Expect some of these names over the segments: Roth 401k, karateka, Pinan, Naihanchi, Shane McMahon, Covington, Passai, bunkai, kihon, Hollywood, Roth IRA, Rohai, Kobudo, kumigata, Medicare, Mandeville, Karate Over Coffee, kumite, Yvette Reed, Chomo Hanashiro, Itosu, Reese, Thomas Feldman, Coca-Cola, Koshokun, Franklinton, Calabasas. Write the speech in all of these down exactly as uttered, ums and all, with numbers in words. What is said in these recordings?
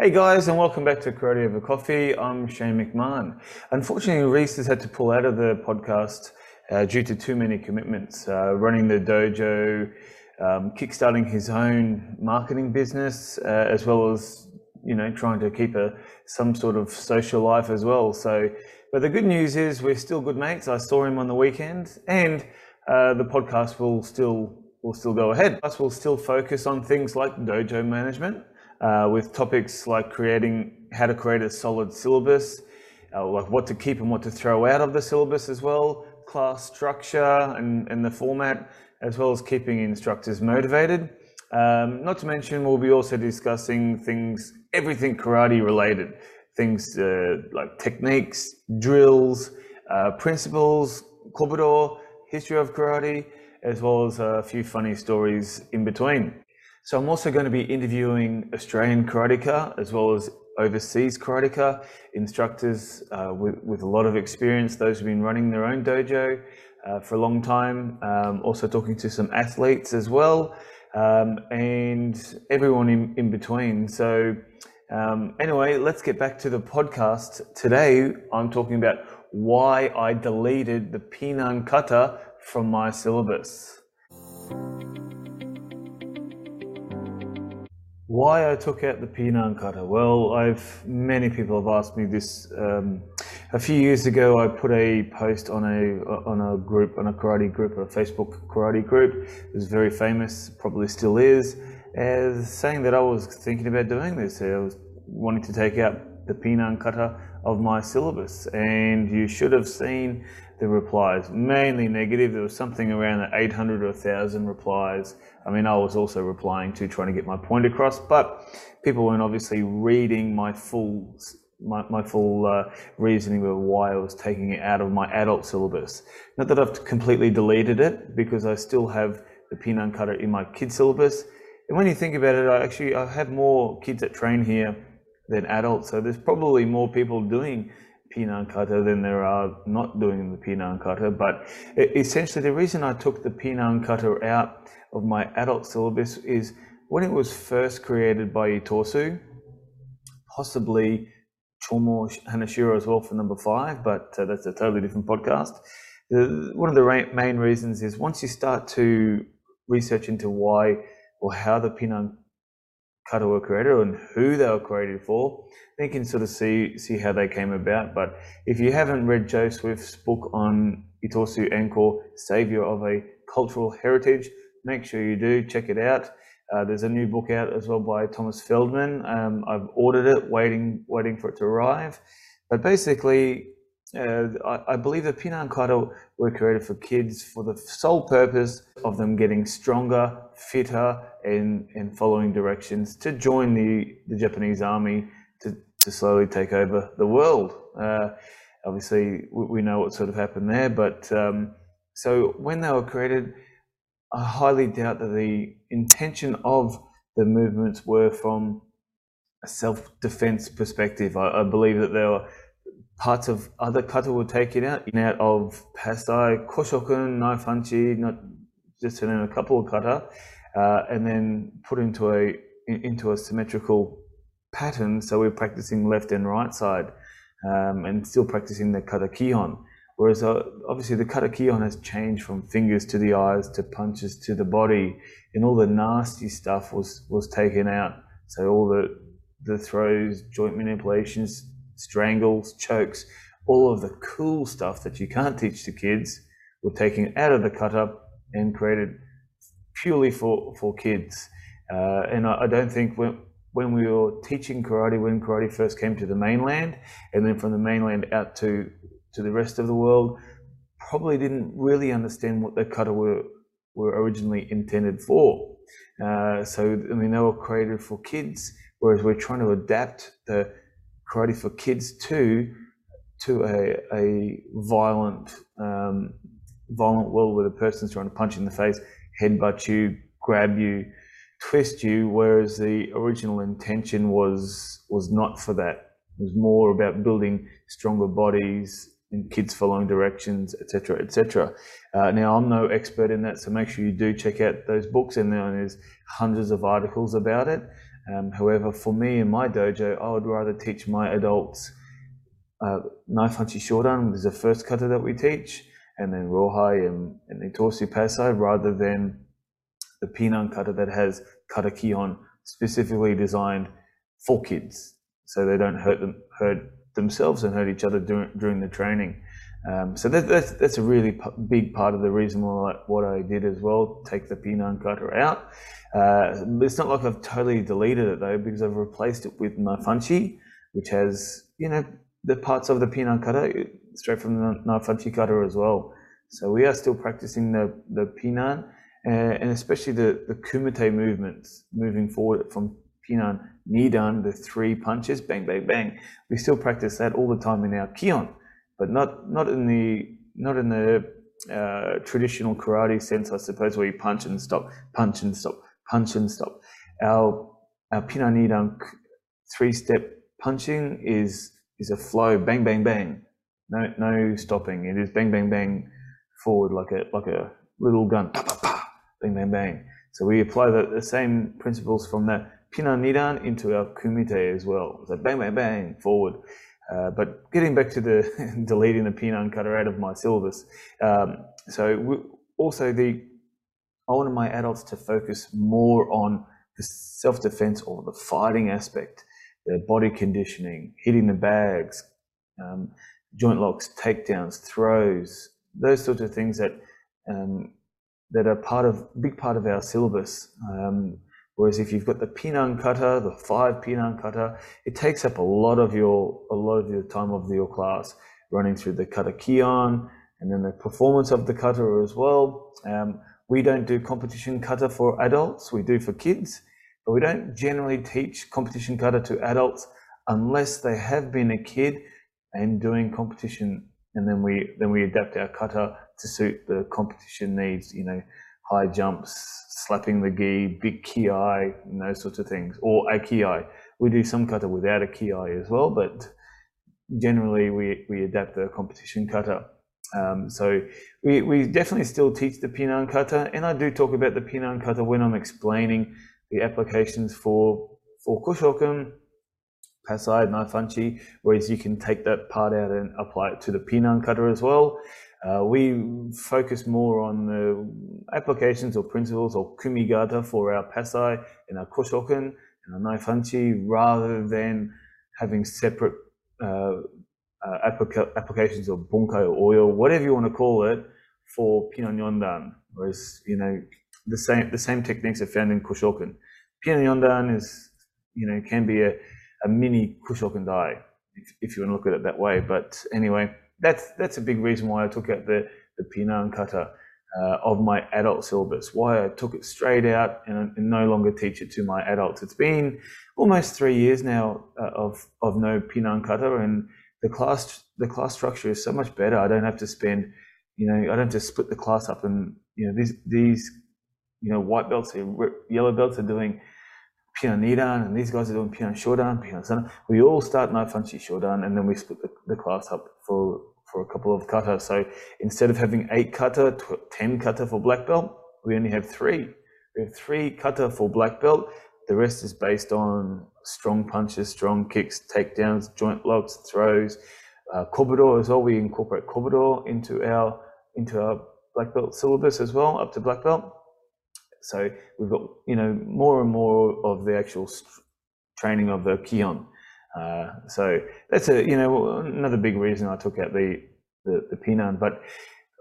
Hey guys, and welcome back to Karate Over Coffee. I'm Shane McMahon. Unfortunately, Reese has had to pull out of the podcast uh, due to too many commitments, uh, running the dojo, um, kickstarting his own marketing business, uh, as well as, you know, trying to keep a some sort of social life as well. So, but the good news is we're still good mates. I saw him on the weekend, and uh, the podcast will still will still go ahead. Us will still focus on things like dojo management. Uh, with topics like creating, how to create a solid syllabus, uh, like what to keep and what to throw out of the syllabus as well, class structure and, and the format, as well as keeping instructors motivated. Um, not to mention, we'll be also discussing things, everything karate related, things uh, like techniques, drills, uh, principles, Kobudo, history of karate, as well as a few funny stories in between. So I'm also going to be interviewing Australian karateka as well as overseas karateka instructors uh, with, with a lot of experience, those who've been running their own dojo uh, for a long time. Um, also talking to some athletes as well, um, and everyone in, in between. So um, anyway, let's get back to the podcast. Today, I'm talking about why I deleted the Pinan kata from my syllabus. Why I took out the Pinan kata? Well, I've many people have asked me this. Um, a few years ago, I put a post on a on a group, on a karate group, a Facebook karate group. It was very famous, probably still is, as saying that I was thinking about doing this. I was wanting to take out the Pinan kata of my syllabus, and you should have seen the replies, mainly negative. There was something around the eight hundred or one thousand replies. I mean, I was also replying to trying to get my point across, but people weren't obviously reading my full my, my full uh, reasoning of why I was taking it out of my adult syllabus. Not that I've completely deleted it, because I still have the Pinan kata in my kids syllabus. And when you think about it, I actually I have more kids that train here than adults, so there's probably more people doing Pinan kata than there are not doing the Pinan kata. But essentially, the reason I took the Pinan kata out of my adult syllabus is when it was first created by Itosu, possibly Chomo Hanashiro as well for number five, but uh, that's a totally different podcast. The, one of the ra- main reasons is once you start to research into why or how the Pinan kata were created and who they were created for, then you can sort of see see how they came about. But if you haven't read Joe Swift's book on Itosu Enko, Savior of a Cultural Heritage, make sure you do check it out. Uh, there's a new book out as well by Thomas Feldman. Um, I've ordered it, waiting waiting for it to arrive. But basically, uh, I, I believe the Pinan kata were created for kids for the sole purpose of them getting stronger, fitter, and, and following directions to join the, the Japanese army to, to slowly take over the world. Uh, obviously, we know what sort of happened there. But um, so when they were created, I highly doubt that the intention of the movements were from a self-defense perspective. I, I believe that there were parts of other kata were taken out, out of Passai, Koshokun, Naihanchi, not just to name a couple of kata, uh, and then put into a into a symmetrical pattern. So we're practicing left and right side, um, and still practicing the kata kihon. Whereas uh, obviously the kata kihon has changed from fingers to the eyes to punches to the body, and all the nasty stuff was was taken out. So all the the throws, joint manipulations, strangles, chokes, all of the cool stuff that you can't teach to kids were taken out of the kata and created purely for for kids. Uh, and I, I don't think when when we were teaching karate, when karate first came to the mainland, and then from the mainland out to to the rest of the world, probably didn't really understand what the kata were were originally intended for. Uh, so I mean, they were created for kids, whereas we're trying to adapt the karate for kids to to a a violent um, violent world where the person's trying to punch you in the face, headbutt you, grab you, twist you. Whereas the original intention was was not for that. It was more about building stronger bodies and kids following directions, et cetera, et cetera. Uh, now, I'm no expert in that, so make sure you do check out those books, and there's hundreds of articles about it. Um, however, for me in my dojo, I would rather teach my adults uh, Naihanchi Shodan, which is the first kata that we teach, and then Rohai and, and Itosu Passai, rather than the Pinan kata that has karakion specifically designed for kids, so they don't hurt them, hurt themselves and hurt each other during, during the training. Um, so that, that's that's a really p big part of the reason why what I did as well, take the Pinan kata out. Uh, it's not like I've totally deleted it though, because I've replaced it with Naihanchi, which has, you know, the parts of the Pinan kata straight from the Naihanchi kata as well. So we are still practicing the, the Pinan, uh, and especially the, the kumite movements, moving forward from Pinan, Nidan, the three punches, bang, bang, bang. We still practice that all the time in our kion, but not not in the not in the uh, traditional karate sense, I suppose, where you punch and stop, punch and stop, punch and stop. Our our Pinan Nidan three-step punching is is a flow, bang, bang, bang, no no stopping. It is bang, bang, bang, forward like a like a little gun, pa, pa, pa, bang, bang, bang. So we apply the, the same principles from that Pinan Nidan into our kumite as well. So bang, bang, bang, forward. Uh, but getting back to the deleting the Pinan kata out of my syllabus, um, so we, also the I wanted my adults to focus more on the self-defense or the fighting aspect, the body conditioning, hitting the bags, um, joint locks, takedowns, throws, those sorts of things that um, that are part of big part of our syllabus. Um, Whereas if you've got the Pinan kata, the five Pinan kata, it takes up a lot of your a lot of your time of your class, running through the kata kion and then the performance of the kata as well. Um, we don't do competition kata for adults; we do for kids, but we don't generally teach competition kata to adults unless they have been a kid and doing competition, and then we then we adapt our kata to suit the competition needs. You know, high jumps, slapping the gi, big ki-ai, and those sorts of things, or a ki-ai. We do some kata without a ki-ai as well, but generally we, we adapt the competition kata. Um, so we, we definitely still teach the Pinan kata, and I do talk about the Pinan kata when I'm explaining the applications for, for Koshokun, Passai, Naihanchi, whereas you can take that part out and apply it to the Pinan kata as well. Uh, we focus more on the applications or principles or kumigata for our Passai and our Koshokun and our Naihanchi, rather than having separate uh, uh, applica applications of bunkai or oil, whatever you want to call it, for Pinan Yondan. Whereas, you know, the same the same techniques are found in Koshokun. Pinan Yondan is, you know, can be a, a mini Koshokun dai, if, if you want to look at it that way. But anyway, That's that's a big reason why I took out the the Pinan kata uh, of my adult syllabus. Why I took it straight out and, and no longer teach it to my adults. It's been almost three years now uh, of of no Pinan kata, and the class the class structure is so much better. I don't have to spend, you know, I don't just split the class up and, you know, these these you know white belts and yellow belts are doing Pinan Nidan, and these guys are doing Pinan Shodan, Pinan San. We all start Naihanchi Shodan, and then we split the, the class up for for a couple of kata. So instead of having eight kata, ten kata for black belt, we only have three. We have three kata for black belt. The rest is based on strong punches, strong kicks, takedowns, joint locks, throws, uh, Kobudo as well. We incorporate Kobudo into our into our black belt syllabus as well, up to black belt. So we've got, you know, more and more of the actual training of the kion. Uh, so that's a, you know, another big reason I took out the, the, the Pinan. But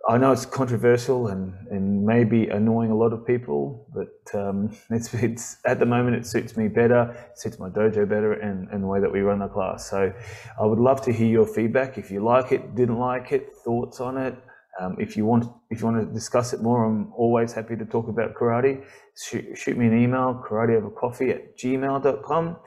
I know it's controversial and, and maybe annoying a lot of people, but um, it's, it's, at the moment it suits me better, it suits my dojo better, and, and the way that we run the class. So I would love to hear your feedback, if you like it, didn't like it, thoughts on it. Um, if you want, if you want to discuss it more, I'm always happy to talk about karate. Shoot, shoot me an email, karate over coffee at gmail dot com.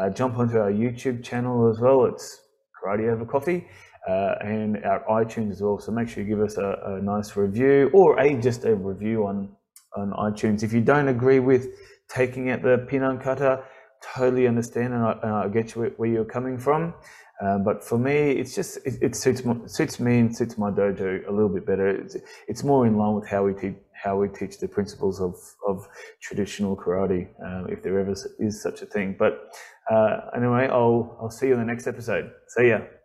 Uh, jump onto our YouTube channel as well. It's Karate Over Coffee, uh, and our iTunes as well. So make sure you give us a, a nice review, or a just a review on on iTunes. If you don't agree with taking out the Pinan kata, totally understand, and I, and I get you where you're coming from. Uh, but for me, it's just it, it suits my, suits me and suits my dojo a little bit better. It's, it's more in line with how we teach how we teach the principles of of traditional karate, um, if there ever is such a thing. But uh, anyway, I'll I'll see you in the next episode. See ya.